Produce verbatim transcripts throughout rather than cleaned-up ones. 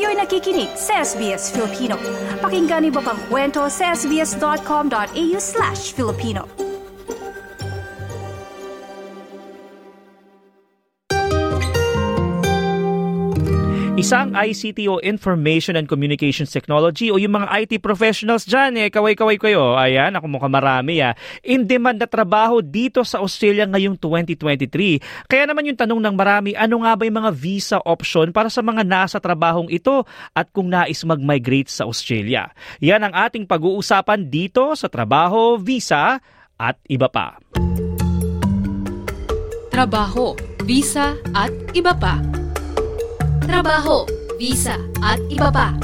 Kayo'y nakikinig sa S B S Filipino. Pakinggan niyo pa ang kwento sa sbs.com.au slash Filipino. Isang I C T o Information and Communications Technology o yung mga I T professionals dyan, eh, kaway-kaway kayo. Ayan, ako mukhang marami. Ah. In demand na trabaho dito sa Australia ngayong twenty twenty-three. Kaya naman yung tanong ng marami, ano nga ba yung mga visa option para sa mga nasa trabahong ito at kung nais mag-migrate sa Australia? Yan ang ating pag-uusapan dito sa Trabaho, Visa at iba pa. Trabaho, Visa at iba pa. Trabaho, Visa at iba pa.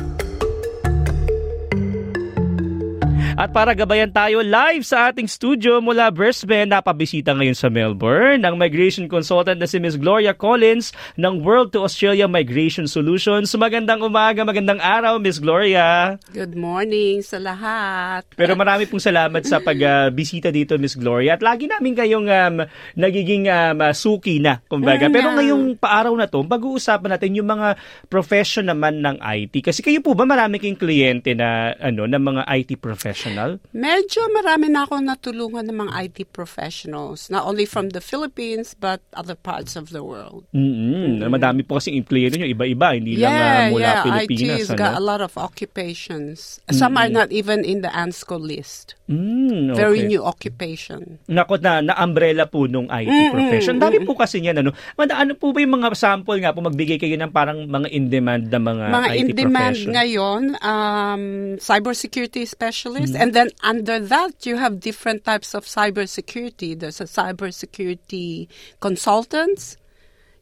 At para gabayan tayo live sa ating studio mula Brisbane, napabisita ngayon sa Melbourne ng migration consultant na si Miz Gloria Collins ng World to Australia Migration Solutions. Magandang umaga, magandang araw, Miz Gloria. Good morning sa lahat. Pero marami pong salamat sa pagbisita uh, dito, Miz Gloria. At lagi namin kayong um, nagiging um, uh, suki na, kumbaga. Pero ngayong paaraw na to, pag-uusapan natin yung mga profession naman ng I T. Kasi kayo po ba marami kayong kliyente na ano ng mga I T professionals? Medyo marami na akong natulungan ng mga I T professionals, not only from the Philippines but other parts of the world. Mm-hmm. Mm-hmm. Madami po kasing empleyado nyo, iba-iba, hindi yeah, lang uh, mula yeah. Pilipinas. I T has ano? got a lot of occupations. Some mm-hmm. are not even in the ANSCO list. Mm, okay. Very new occupation. Nakot na, na-umbrella po nung I T mm-hmm. profession. Dami mm-hmm. po kasi niyan. Ano, ano po ba yung mga sample nga po, magbigay kayo ng parang mga in-demand na mga, mga I T profession? Mga in-demand ngayon, um, cybersecurity specialist. And then under that, you have different types of cybersecurity. There's a cybersecurity consultants.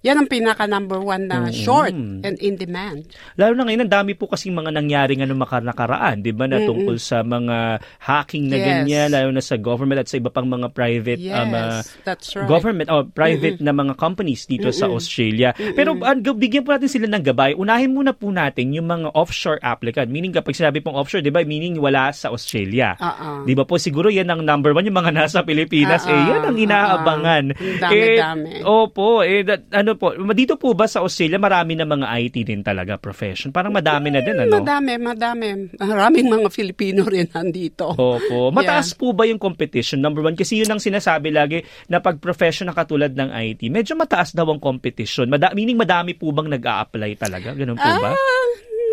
Yan ang pinaka-number one na mm-hmm. short and in demand. Lalo na ngayon, ang dami po kasing mga nangyari nga nung makarakaraan, di ba, na mm-hmm. tungkol sa mga hacking na yes. ganyan, lalo na sa government at sa iba pang mga private yes, um, uh, that's right. government o oh, private mm-hmm. na mga companies dito mm-hmm. sa Australia. Mm-hmm. Pero uh, bigyan po natin sila ng gabay. Unahin muna po natin yung mga offshore applicant. Meaning, kapag sinabi pong offshore, di ba, meaning wala sa Australia. Uh-uh. Di ba po, siguro yan ang number one, yung mga nasa Pilipinas. Uh-uh. Eh, yan ang inaabangan. Uh-uh. Dami-dami. Eh, opo, eh, that, ano, po, dito po ba sa Australia marami na mga I T din talaga profession? Parang madami na din, ano? Madami, madami. Maraming mga Filipino rin nandito. Opo. Mataas yeah. po ba yung competition? Number one, kasi yun ang sinasabi lagi na pag-profession na katulad ng I T, medyo mataas daw ang competition. Mada- meaning madami po bang nag-a-apply talaga? Ganun po ba? Uh,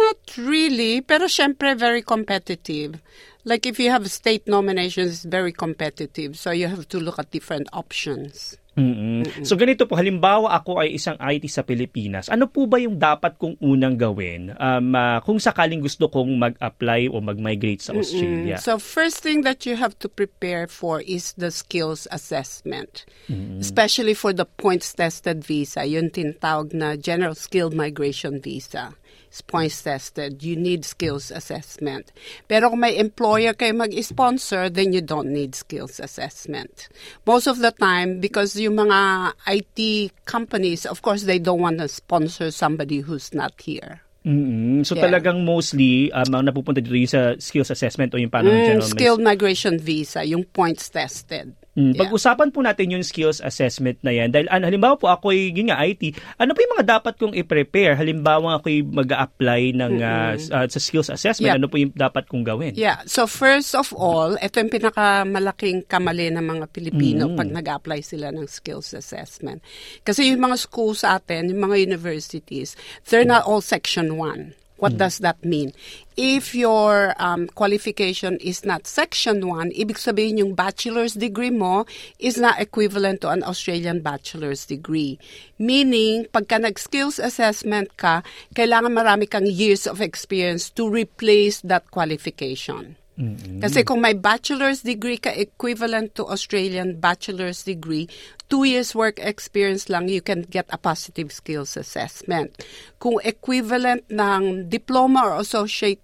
not really, pero syempre very competitive. Like if you have state nominations, it's very competitive. So you have to look at different options. Mm-mm. Mm-mm. So ganito po, halimbawa ako ay isang I T sa Pilipinas. Ano po ba yung dapat kong unang gawin um, uh, kung sakaling gusto kong mag-apply o mag-migrate sa Australia? Mm-mm. So first thing that you have to prepare for is the skills assessment. Mm-mm. Especially for the points-tested visa. Yun tinatawag na General Skilled Migration Visa. It's points-tested. You need skills assessment. Pero kung may employer kayo mag-sponsor, then you don't need skills assessment. Most of the time, because yung mga I T companies, of course, they don't want to sponsor somebody who's not here. Mm-hmm. So yeah. talagang mostly, um, ang napupunta dito yung sa skills assessment o yung parang mm, general... Skilled migration visa, yung points tested. Mm, yeah. Pag-usapan po natin yung skills assessment na yan. Dahil ano, halimbawa po ako ay yun nga, I T, ano po yung mga dapat kong i-prepare? Halimbawa ako ay mag-a-apply ng, mm-hmm. uh, uh, sa skills assessment, yeah. ano po yung dapat kong gawin? Yeah, so first of all, ito yung pinakamalaking kamali ng mga Pilipino mm-hmm. pag nag-a-apply sila ng skills assessment. Kasi yung mga schools sa atin, yung mga universities, they're not all section one. What mm-hmm. does that mean? If your um, qualification is not Section one, ibig sabihin yung bachelor's degree mo is not equivalent to an Australian bachelor's degree. Meaning, pagka nag-skills assessment ka, kailangan marami kang years of experience to replace that qualification. Mm-hmm. Kasi kung may bachelor's degree ka equivalent to Australian bachelor's degree, two years work experience lang, you can get a positive skills assessment. Kung equivalent ng diploma or associate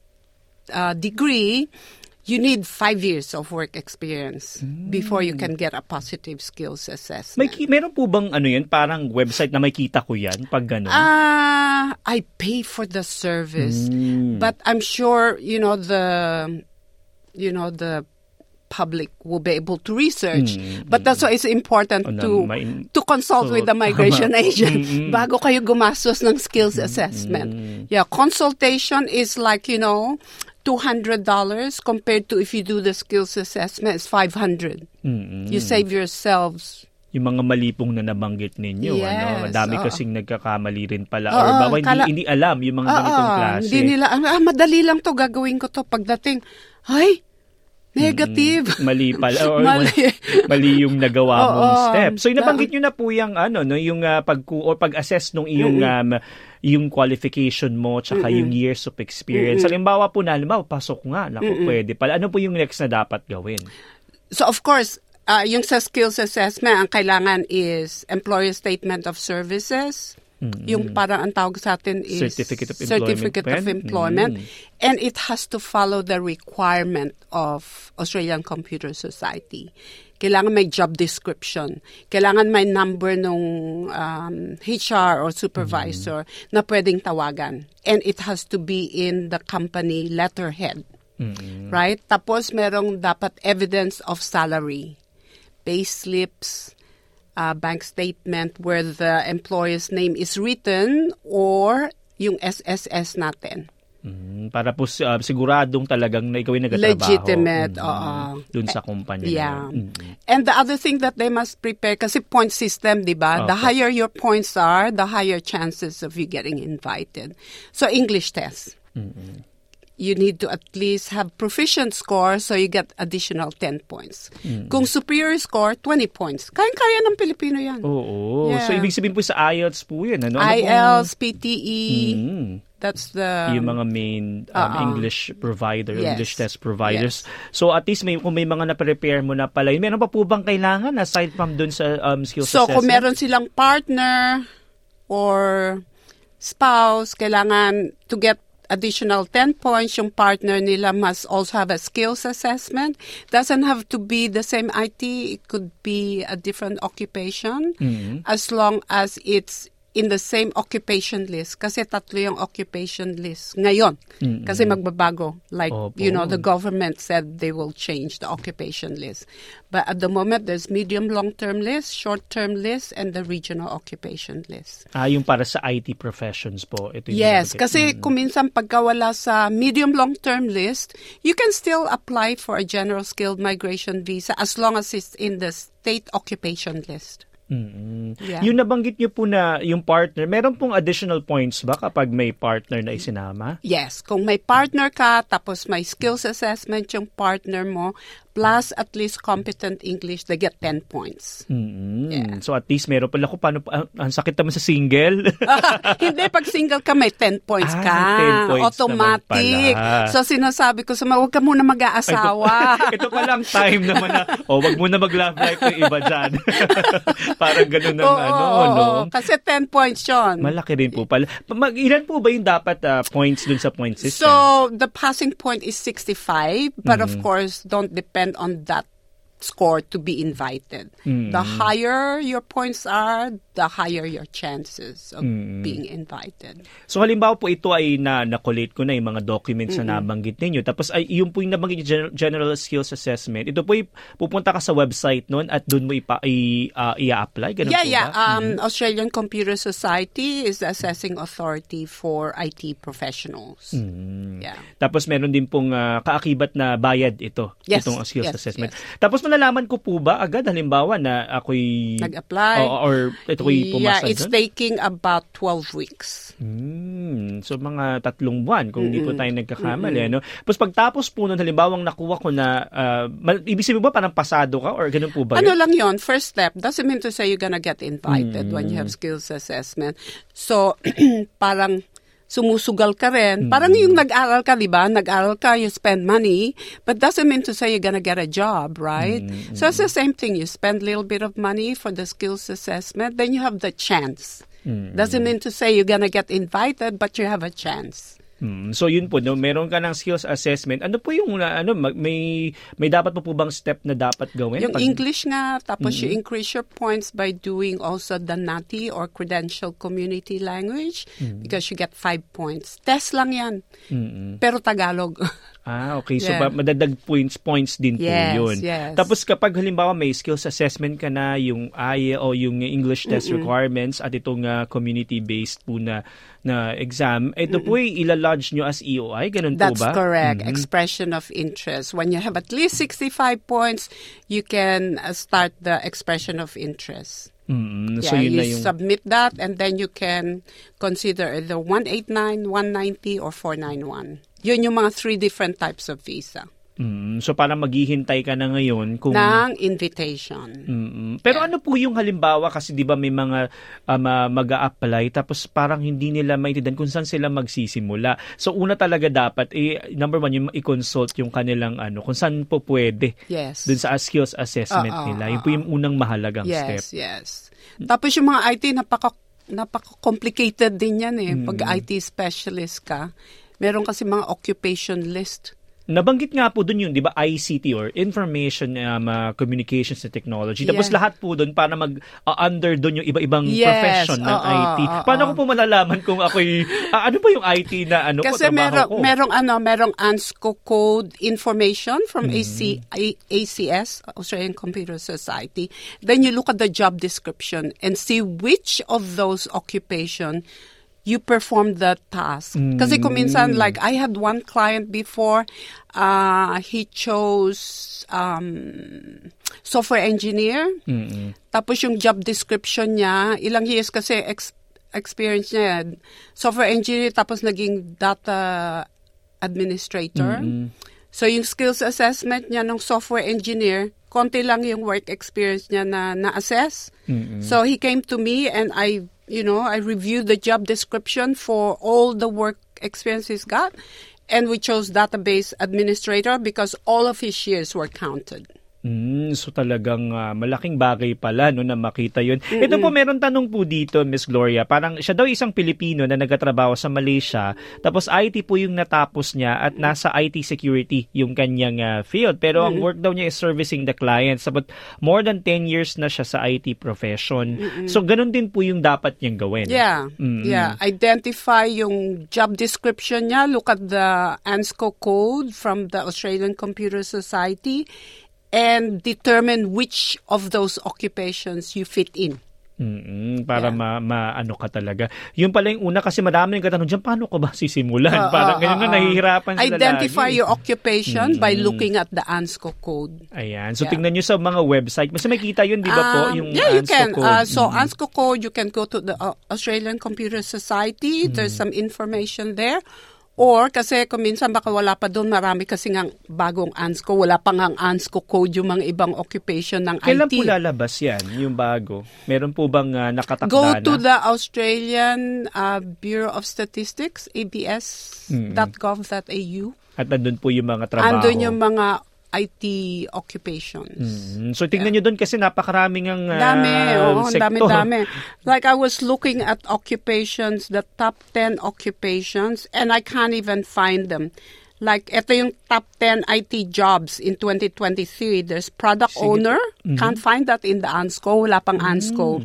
uh, degree, you need five years of work experience mm. before you can get a positive skills assessment. May ki- meron po bang ano yan, parang website na may kita ko yan pag gano'n? Ah, uh, I pay for the service. Mm. But I'm sure, you know, the... you know, the public will be able to research. Mm, But that's why it's important mm, to mm, to consult so, with the migration tama. agent mm, bago kayo gumastos ng skills mm, assessment. Mm, yeah, consultation is like, you know, two hundred dollars compared to if you do the skills assessment, it's five hundred dollars. Mm, you save yourselves. Yung mga mali pong na nabanggit ninyo. Yes, ano? Madami oh. kasing nagkakamali rin pala. Oh, or baka hindi, kala, hindi alam yung mga oh, ganitong klase. Hindi nila, ah, madali lang to gagawin ko to pagdating. Ay, negative. Mm, mali pala. Or mali. mali yung nagawa oh, mong oh, step. So, nabanggit nyo na po yung, ano, no, yung uh, pag- or pag-assess nung iyong mm-hmm. um, yung qualification mo tsaka mm-hmm. yung years of experience. Mm-hmm. Halimbawa po na, halimbawa, pasok nga. Naku, mm-hmm. pwede pala. Ano po yung next na dapat gawin? So, of course, Uh, yung sa skills assessment, ang kailangan is employer statement of services. Mm-hmm. Yung parang ang tawag sa atin is certificate of employment. Certificate of employment. Mm-hmm. And it has to follow the requirement of Australian Computer Society. Kailangan may job description. Kailangan may number nung um, H R or supervisor mm-hmm. na pwedeng tawagan. And it has to be in the company letterhead. Mm-hmm. Right? Tapos merong dapat evidence of salary. Pay slips, uh, bank statement where the employer's name is written or yung S S S natin. Mm, para po uh, siguradong talagang na ikaw ay nagtatrabaho. Legitimate, mm, oo. Doon sa kumpanya. Yeah. Mm. And the other thing that they must prepare, kasi point system, di ba? Okay. The higher your points are, the higher chances of you getting invited. So, English test. Mm-mm. You need to at least have proficient score so you get additional ten points. Mm. Kung superior score, twenty points. Kayang-kaya ng Pilipino yan. Oo. Yeah. So, ibig sabihin po sa I E L T S po yan. Ano? Ano I E L T S, pong... P T E, mm. that's the... Yung mga main um, English provider, yes. English test providers. Yes. So, at least may, kung may mga na-prepare mo na pala, meron pa po bang kailangan aside from dun sa um, skills so, assessment? So, kung meron silang partner or spouse, kailangan to get additional ten points, yung partner nila must also have a skills assessment. Doesn't have to be the same I T. It could be a different occupation mm-hmm. as long as it's in the same occupation list. Kasi tatlo yung occupation list ngayon. Mm-hmm. Kasi magbabago. Like, Opo. you know, the government said they will change the occupation list. But at the moment, there's medium-long-term list, short-term list, and the regional occupation list. Ah, yung para sa I T professions po. Ito yung yes, yung... kasi mm-hmm. kung minsan pagkawala sa medium-long-term list, you can still apply for a general skilled migration visa as long as it's in the state occupation list. Mm-hmm. Yeah. Yung nabanggit nyo po na yung partner, meron pong additional points ba kapag may partner na isinama? Yes, kung may partner ka, tapos may skills assessment yung partner mo, plus at least competent English, they get ten points. Mm-hmm. Yeah. So at least meron pala ko, paano, ang, ang sakit naman sa single? Hindi, pag single ka may ten points ah, ka. ten points automatic. So sinasabi ko sa mga, huwag ka muna mag-aasawa. Ito, ito palang time naman na, oh, wag muna mag-love life ng iba dyan. Parang ganun ang oh, ano, oh, no? Kasi ten points yun. Malaki rin po pala. Mag, ilan po ba yung dapat uh, points dun sa point system? So, the passing point is sixty-five, but mm-hmm. of course, don't depend on that score to be invited. Mm-hmm. The higher your points are, the higher your chances of mm-hmm. being invited. So, halimbawa po ito ay na, na-collate ko na yung mga documents mm-hmm. na nabanggit ninyo. Tapos, ay, yung po yung nabanggit general, general skills assessment, ito po yung pupunta ka sa website nun at doon mo ipa, i, uh, i-apply? Ganun yeah, yeah. Um, mm-hmm. Australian Computer Society is the assessing authority for I T professionals. Mm-hmm. Yeah. Tapos, meron din pong uh, kaakibat na bayad ito. Yes. Itong skills yes, assessment. Yes. Tapos, nalaman ko po ba agad halimbawa na ako'y nag-apply o, or ito'y pumasa? Yeah, it's dun? Taking about twelve weeks. Mm, so mga tatlong buwan kung hindi mm-hmm. po tayo nagkakamali. Mm-hmm. Ano? Tapos pagtapos po nun halimbawang nakuha ko na uh, ibig sabihin ba parang pasado ka or ganun po ba? Ano yun? Lang yon first step. Doesn't mean to say you're gonna get invited mm-hmm. when you have skills assessment. So parang sumusugal ka rin. Parang yung nag-aral ka, di ba? Nag-aral ka, you spend money, but doesn't mean to say you're gonna get a job, right? Mm-hmm. So it's the same thing. You spend a little bit of money for the skills assessment, then you have the chance. Mm-hmm. Doesn't mean to say you're gonna get invited, but you have a chance. Mm, so yun po, no, meron ka ng skills assessment. Ano po yung ano may may dapat po, po bang step na dapat gawin? Yung pag... English nga, tapos mm-hmm. you increase your points by doing also the NAATI or Credential Community Language mm-hmm. because you get five points. Test lang yan. Mm-hmm. Pero Tagalog. Ah, okay. So, yeah. ba, madadag points points din yes, po yun. Yes. Tapos kapag halimbawa may skills assessment ka na, yung I E L T S o yung English test Mm-mm. requirements at itong uh, community-based po na, na exam, ito Mm-mm. po ay ilalodge nyo as E O I? Ganun That's po ba? That's correct. Mm-hmm. Expression of interest. When you have at least sixty-five points, you can uh, start the expression of interest. Mm-hmm. Yeah, so yun you na yung... submit that and then you can consider either one eighty-nine, one ninety, or four ninety-one. Yun yung mga three different types of visa. Mm, so, parang maghihintay ka na ngayon kung... ng invitation. Mm-mm. Pero yeah. ano po yung halimbawa, kasi di ba may mga um, uh, mag-a-apply, tapos parang hindi nila maintindihan kung saan sila magsisimula. So, una talaga dapat, eh, number one, yung i-consult yung kanilang ano, kung saan po pwede. Yes. Dun sa skills assessment uh-oh, nila. Yun po yung unang mahalagang yes, step. Yes, yes. Tapos yung mga I T, napaka, napaka-complicated din yan eh. Pag mm. I T specialist ka, meron kasi mga occupation list. Nabanggit nga po doon yun, di ba, I C T or Information um, uh, Communications and Technology. Tapos yes. lahat po doon para mag-under uh, doon yung iba-ibang yes. profession ng oh, I T. Oh, oh, Paano oh. ko po malalaman kung ako'y, uh, ano po yung I T na ano kasi ko, trabaho merong, ko? Kasi merong, ano, merong ANSCO code information from mm-hmm. A C S, Australian Computer Society. Then you look at the job description and see which of those occupation you perform the task. Mm. Kasi kung minsan, like, I had one client before, uh, he chose um, software engineer. Mm-mm. Tapos yung job description niya, ilang years kasi ex- experience niya, software engineer, tapos naging data administrator. Mm-mm. So yung skills assessment niya ng software engineer, konti lang yung work experience niya na na-assess. Mm-mm. So he came to me and I... You know, I reviewed the job description for all the work experience he's got, and we chose database administrator because all of his years were counted. Mm, so talagang uh, malaking bagay pala no, na makita yun. Mm-mm. Ito po, meron tanong po dito, Miss Gloria. Parang siya daw isang Pilipino na nagtatrabaho sa Malaysia. Tapos I T po yung natapos niya at nasa I T security yung kanyang uh, field. Pero Mm-mm. ang work daw niya is servicing the clients. But more than ten years na siya sa I T profession. Mm-mm. So ganun din po yung dapat niyang gawin. Yeah. Mm-mm. Yeah. Identify yung job description niya. Look at the ANSCO code from the Australian Computer Society. And determine which of those occupations you fit in. Mm-mm, para yeah. ma, ma ano ka talaga. Yung pala yung una, kasi madami yung katanong dyan, paano ko ba sisimulan? Uh, Parang uh, ganyan uh, na nahihirapan sila lagi. Identify your occupation mm-hmm. by looking at the ANSCO code. Ayan. So yeah. tingnan nyo sa mga website. Mas may kita yun, di ba um, po? Yung yeah, you ANSCO can. Code. Uh, so mm-hmm. ANSCO code, you can go to the uh, Australian Computer Society. Mm-hmm. There's some information there. Or kasi kung minsan baka wala pa doon, marami kasi ng bagong ANSCO, wala pang ang ANSCO code yung mga ibang occupation ng Kailan I T. Kailan po lalabas yan, yung bago? Meron po bang uh, nakatakda na? Go to the Australian uh, Bureau of Statistics, A B S dot gov dot A U. At nandun po yung mga trabaho. Andun yung mga I T occupations. Mm-hmm. So, tingnan yeah. nyo doon kasi napakaraming ang uh, dami, oh, dami, dami. Like, I was looking at occupations, the top ten occupations, and I can't even find them. Like, ito yung top ten I T jobs in twenty twenty-three. There's product Sige. owner. Mm-hmm. Can't find that in the ANSCO. Wala pang mm-hmm. ANSCO.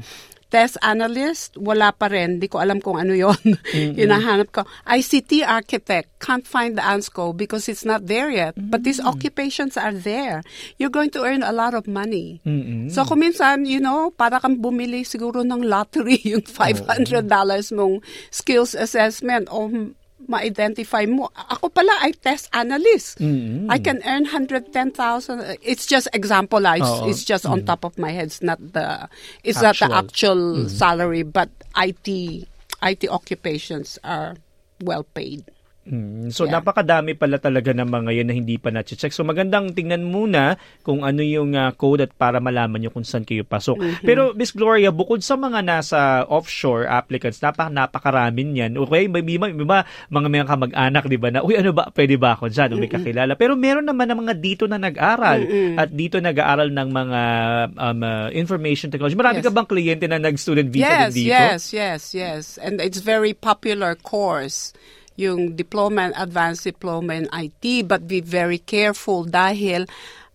Test analyst, wala pa rin. Di ko alam kung ano yon. Mm-hmm. Hinahanap ko. I C T architect, can't find the ANSCO because it's not there yet. Mm-hmm. But these occupations are there. You're going to earn a lot of money. Mm-hmm. So kung minsan, you know, para kang bumili siguro ng lottery yung five hundred dollars mm-hmm. mong skills assessment o ma-identify mo. Ako pala ay test analyst. Mm-hmm. I can earn one hundred ten thousand. It's just example. I, oh, it's just mm-hmm. on top of my head. It's not the, it's actual. not the actual mm-hmm. salary, but I T, I T occupations are well paid. Mm, so yeah. napakadami pala talaga ng mga yan na hindi pa na-check. So magandang tingnan muna kung ano yung uh, code at para malaman nyo kung saan kayo pasok. Mm-hmm. Pero Miss Gloria, bukod sa mga nasa offshore applicants, napak- napakaramin yan. Okay, may, may, may, may, may mga mga kamag-anak, di ba, na uy ano ba, pwede ba ako dyan? May kakilala. Pero meron naman ng mga dito na nag-aral mm-hmm. at dito nag-aaral ng mga um, uh, information technology. Marami yes. ka bang kliyente na nag-student visa yes, din dito? Yes, yes, yes. And it's very popular course. Yung diploma, advanced diploma in I T, but be very careful dahil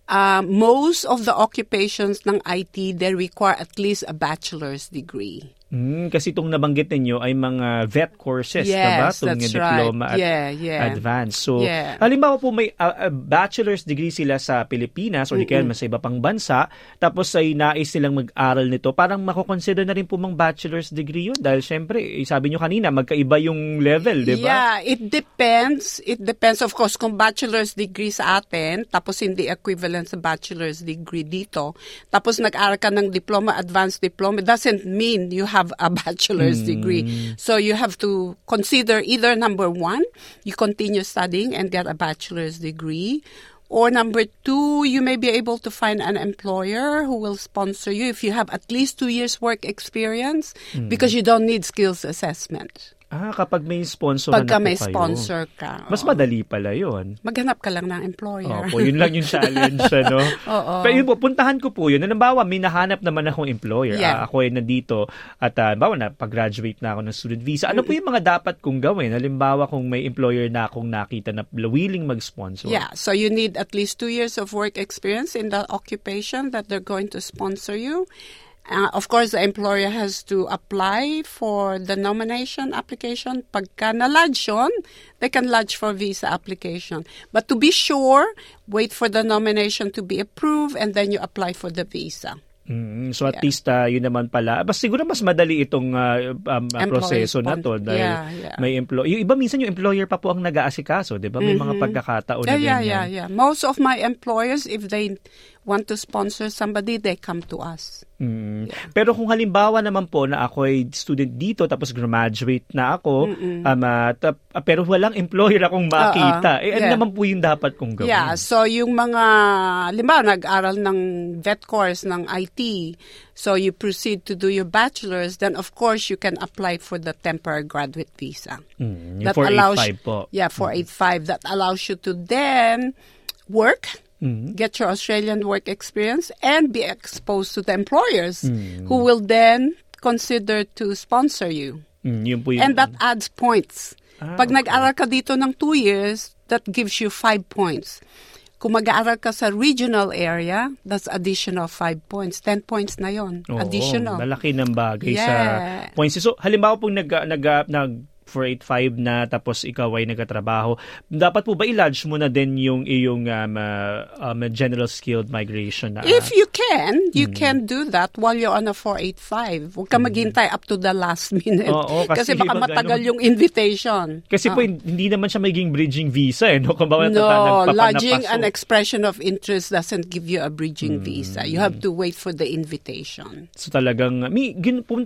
uh, most of the occupations ng I T, they require at least a bachelor's degree. Mm, kasi itong nabanggit ninyo ay mga V E T courses, yes, diba? That's right. Diploma at yeah, yeah. advanced. So, yeah. halimbawa po may uh, bachelor's degree sila sa Pilipinas o di kaya sa iba pang bansa, tapos ay nais nilang mag-aral nito, parang makukonsider na rin po mang bachelor's degree yun dahil syempre, sabi nyo kanina, magkaiba yung level, diba? Yeah, it depends. It depends, of course, kung bachelor's degree sa atin, tapos hindi equivalent sa bachelor's degree dito, tapos nag-aral ka ng diploma, advanced diploma, doesn't mean you have have a bachelor's mm. degree. So you have to consider either number one, you continue studying and get a bachelor's degree, or number two, you may be able to find an employer who will sponsor you if you have at least two years work experience mm. because you don't need skills assessment. Ah, kapag may sponsor na na may kayo. sponsor ka. Mas madali pala yun. Maghanap ka lang ng employer. Opo, yun lang yung challenge, ano? Oo. Pero yun po, puntahan ko po yun. Halimbawa, may nahanap naman akong employer. Yeah. Uh, ako ay nandito at halimbawa, uh, na pag-graduate na ako ng student visa. Ano po yung mga dapat kong gawin? Halimbawa, kung may employer na akong nakita na willing mag-sponsor. Yeah, so you need at least two years of work experience in that occupation that they're going to sponsor you. Uh, of course, the employer has to apply for the nomination application. Pagka na-lodge yun, they can lodge for visa application. But to be sure, wait for the nomination to be approved and then you apply for the visa. Mm, so at yeah. least uh, yun naman pala. Bas, siguro mas madali itong uh, um, proseso na to dahil yeah, yeah. may employer. Yung iba minsan yung employer pa po ang nag-aasikaso, di ba? May mm-hmm. mga pagkakataon yeah, na ganyan. Yeah, yeah, yeah. Most of my employers, if they want to sponsor somebody, they come to us. Mm. Yeah. Pero kung halimbawa naman po na ako ay student dito tapos graduate na ako, um, uh, tap, uh, pero walang employer akong makita, uh-uh. eh, yeah. ano naman po yung dapat kong gawin? Yeah, so yung mga, halimbawa nag-aral ng V E T course ng I T, so you proceed to do your bachelor's, then of course you can apply for the temporary graduate visa. Mm, that allows you, po. Yeah, four eighty-five. Mm. That allows you to then work, mm. get your Australian work experience, and be exposed to the employers mm. who will then consider to sponsor you. Mm, yun po yun. And that adds points. Ah, Pag okay. nag-aral ka dito ng two years, that gives you five points. Kung mag-aaral ka sa regional area, that's additional five points. ten points na yon. Oo, additional. Malaki ng bagay yeah. sa points. So, halimbawa pong nag-four eighty-five na tapos ikaw ay nagkatrabaho, dapat po ba i-lodge mo na din yung iyong um, um, general skilled migration? Na, If you can, you mm. can do that while you're on a four eighty-five. Huwag ka maghintay up to the last minute. Oo, kasi, kasi baka matagal ganun, yung invitation. Kasi oh. po, hindi naman siya magiging bridging visa. Eh, no, kung bawa no lodging an expression of interest doesn't give you a bridging mm. visa. You have to wait for the invitation. So talagang, may,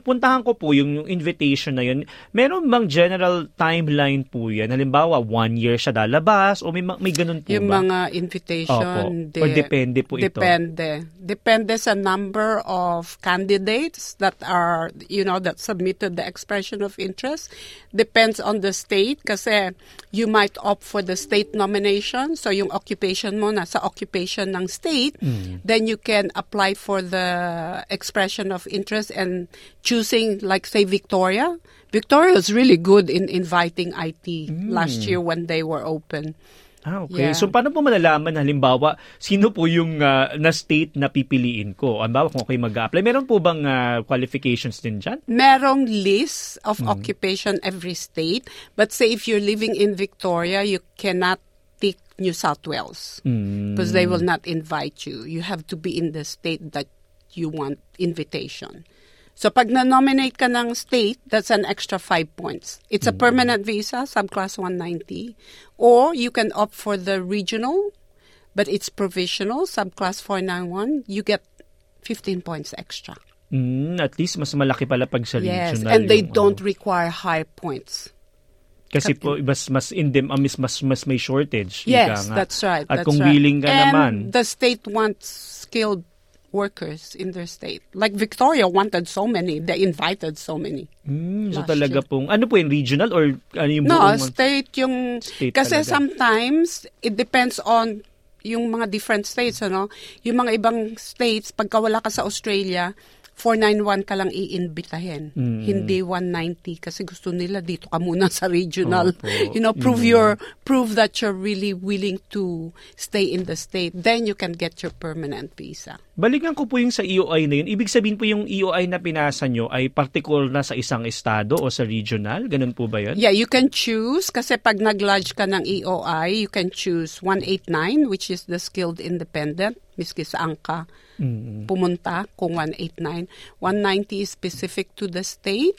puntahan ko po yung, yung invitation na yun. Meron bang general timeline po yan? Halimbawa, one year siya lalabas o may, may ganun po yung ba? Yung mga invitation. Opo. De, o depende po depende. ito? Depende. Depende sa number of candidates that are, you know, that submitted the expression of interest. Depends on the state kasi you might opt for the state nomination. So, yung occupation mo nasa occupation ng state. Mm. Then you can apply for the expression of interest and choosing, like say, Victoria. Victoria is really good in inviting I T mm. last year when they were open. Ah, okay. Yeah. So, paano po malalaman, halimbawa, sino po yung uh, na state na pipiliin ko? Halimbawa, kung kayo mag-a-apply, meron po bang uh, qualifications din dyan? Merong list of mm. occupation every state. But say if you're living in Victoria, you cannot take New South Wales mm. because they will not invite you. You have to be in the state that you want invitation. So, pag na-nominate ka ng state, that's an extra five points. It's a permanent visa, subclass one ninety. Or you can opt for the regional, but it's provisional, subclass four ninety-one. You get fifteen points extra. Mm, at least, mas malaki pala pag sa regional. Yes, and they yung, don't oh. require high points. Kasi po, mas, mas, in them, mas, mas, mas may shortage. Yes, nga. that's right. At that's kung right. willing ka and naman. And the state wants skilled workers in their state. Like Victoria wanted so many, they invited so many. Mm, so talaga year. pong, ano po yung regional or ano yung no, buong? No, state yung, state kasi talaga. Sometimes it depends on yung mga different states, ano? Yung mga ibang states, pagka wala ka sa Australia, four ninety-one ka lang iimbitahin, mm. hindi one ninety kasi gusto nila dito ka muna sa regional. Okay. You know, prove mm. your prove that you're really willing to stay in the state. Then you can get your permanent visa. Balikan ko po yung sa E O I na yun. Ibig sabihin po yung E O I na pinasa nyo ay particular na sa isang estado o sa regional? Ganun po ba yun? Yeah, you can choose kasi pag nag-lodge ka ng E O I, you can choose one eighty-nine which is the skilled independent. Miski sa angka, mm. pumunta kung one eighty-nine. one ninety is specific to the state.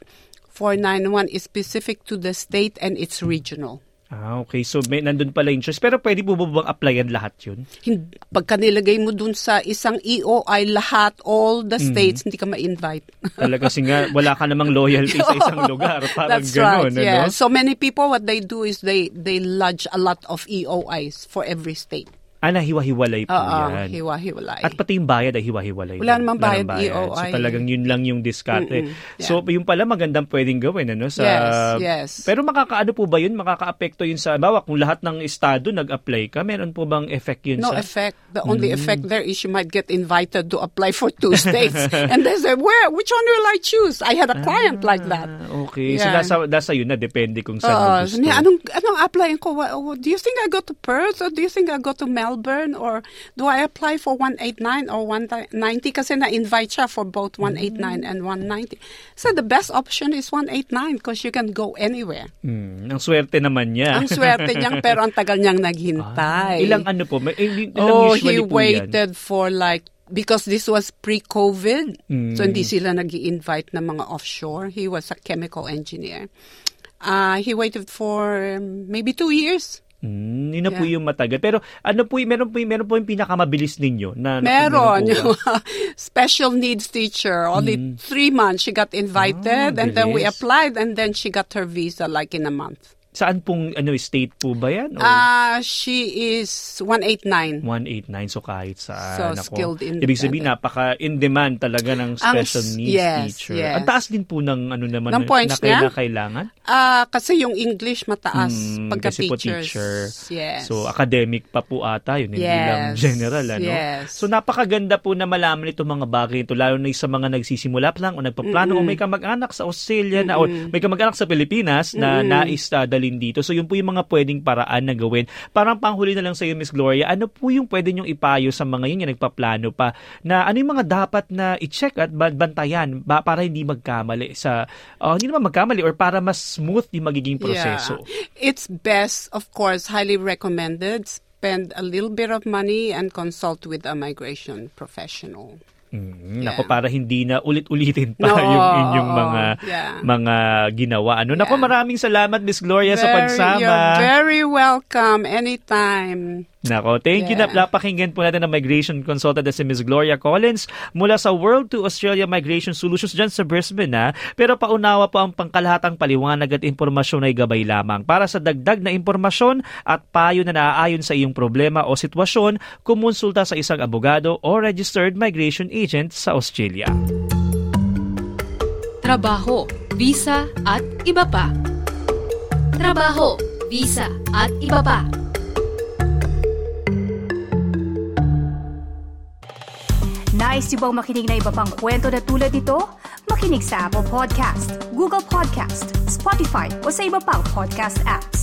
four ninety-one is specific to the state and it's regional. Ah, okay. So, may, nandun pala yung choice. Pero pwede po ba bang applyan lahat yun? Hindi. Pagka nilagay mo dun sa isang E O I, lahat, all the states, mm-hmm. hindi ka ma-invite. Talaga, kasi nga, wala ka namang loyalty sa isang lugar. Parang that's ganun, right, yeah. Ano? So, many people, what they do is they they lodge a lot of E O Is for every state. Ah, nahiwa-hiwalay po uh, yan. Oo, hiwa-hiwalay. At pati yung bayad ay hiwa-hiwalay. Wala namang bayad, bayad. E O I. So talagang yun lang yung diskarte. Yeah. So yung pala magandang pwedeng gawin. Ano, sa... Yes, yes. Pero makakaano po ba yun? Makakaapekto yun sa, bawa kung lahat ng estado nag-apply ka, meron po bang effect yun? No sa... effect. The only mm. effect there is you might get invited to apply for two states. And they say, where? Which one will I choose? I had a client ah, like that. Okay. Yeah. So nasa, nasa yun na, depende kung saan uh, gusto. Anong, anong applyin ko? Do you think I go to Perth or do you think I go to Melbourne? Melbourne or do I apply for one eighty-nine or one ninety kasi na-invite siya for both one eighty-nine and one ninety. So the best option is one eighty-nine because you can go anywhere. Mm, ang swerte naman niya. Ang swerte niyang pero ang tagal niyang naghintay. Ah, ilang ano po? May, ilang oh, usually he waited po for like because this was pre-COVID. Mm. So hindi sila nag-i-invite ng mga offshore. He was a chemical engineer. Uh, he waited for maybe two years. Mm, yun na yeah. po yung matagal. Pero ano po, meron po, meron po yung pinakamabilis ninyo? Na, meron. Na, meron special needs teacher. Only mm. three months she got invited ah, and bilis. Then we applied and then she got her visa like in a month. Saan pong ano, state po ba yan? Ah, uh, she is one eighty-nine. one eighty-nine, so kahit saan. So, ako, skilled in ibig sabihin, napaka-in-demand talaga ng special ang, needs yes, teacher. Yes. Ang taas din po ng ano naman ng points na, na kailangan? Ah, uh, kasi yung English mataas hmm, pagka-teachers. Teacher. Yes. So, academic pa po ata yun, hindi yes. lang general. Ano? Yes. So, napakaganda po na malaman itong mga bagay ito, lalo na sa mga nagsisimula lang o nagpaplano mm-mm. o may kamag-anak sa Australia na, o may kamag-anak sa Pilipinas na nais uh, dito. So yun po yung mga pwedeng paraan na gawin. Parang panghuli na lang sa iyo, Miss Gloria, ano po yung pwede nyong ipayo sa mga yun yung nagpaplano pa na ano yung mga dapat na i-check at bantayan ba para hindi magkamali sa uh, hindi naman magkamali or para mas smooth yung magiging proseso. Yeah. It's best, of course, highly recommended, spend a little bit of money and consult with a migration professional. Mm, yeah. Nako, para hindi na ulit-ulitin pa no, yung inyong oh, mga yeah. mga ginawa. Ano? Yeah. Nako, maraming salamat, Miss Gloria, very, sa pagsama. You're very welcome anytime. Nako, thank yeah. you. Napakinggan po natin ang migration consultant si Miss Gloria Collins mula sa World to Australia Migration Solutions dyan sa Brisbane. Ha? Pero paunawa po ang pangkalahatang paliwanag at impormasyon ay gabay lamang. Para sa dagdag na impormasyon at payo na naaayon sa iyong problema o sitwasyon, kumonsulta sa isang abogado o registered migration agent. Agent sa Australia. Trabaho, visa at iba pa. Trabaho, visa at iba pa. Nice yung bang makinig na iba pang kwento na tulad ito? Makinig sa Apple Podcast, Google Podcast, Spotify o sa iba pang podcast apps.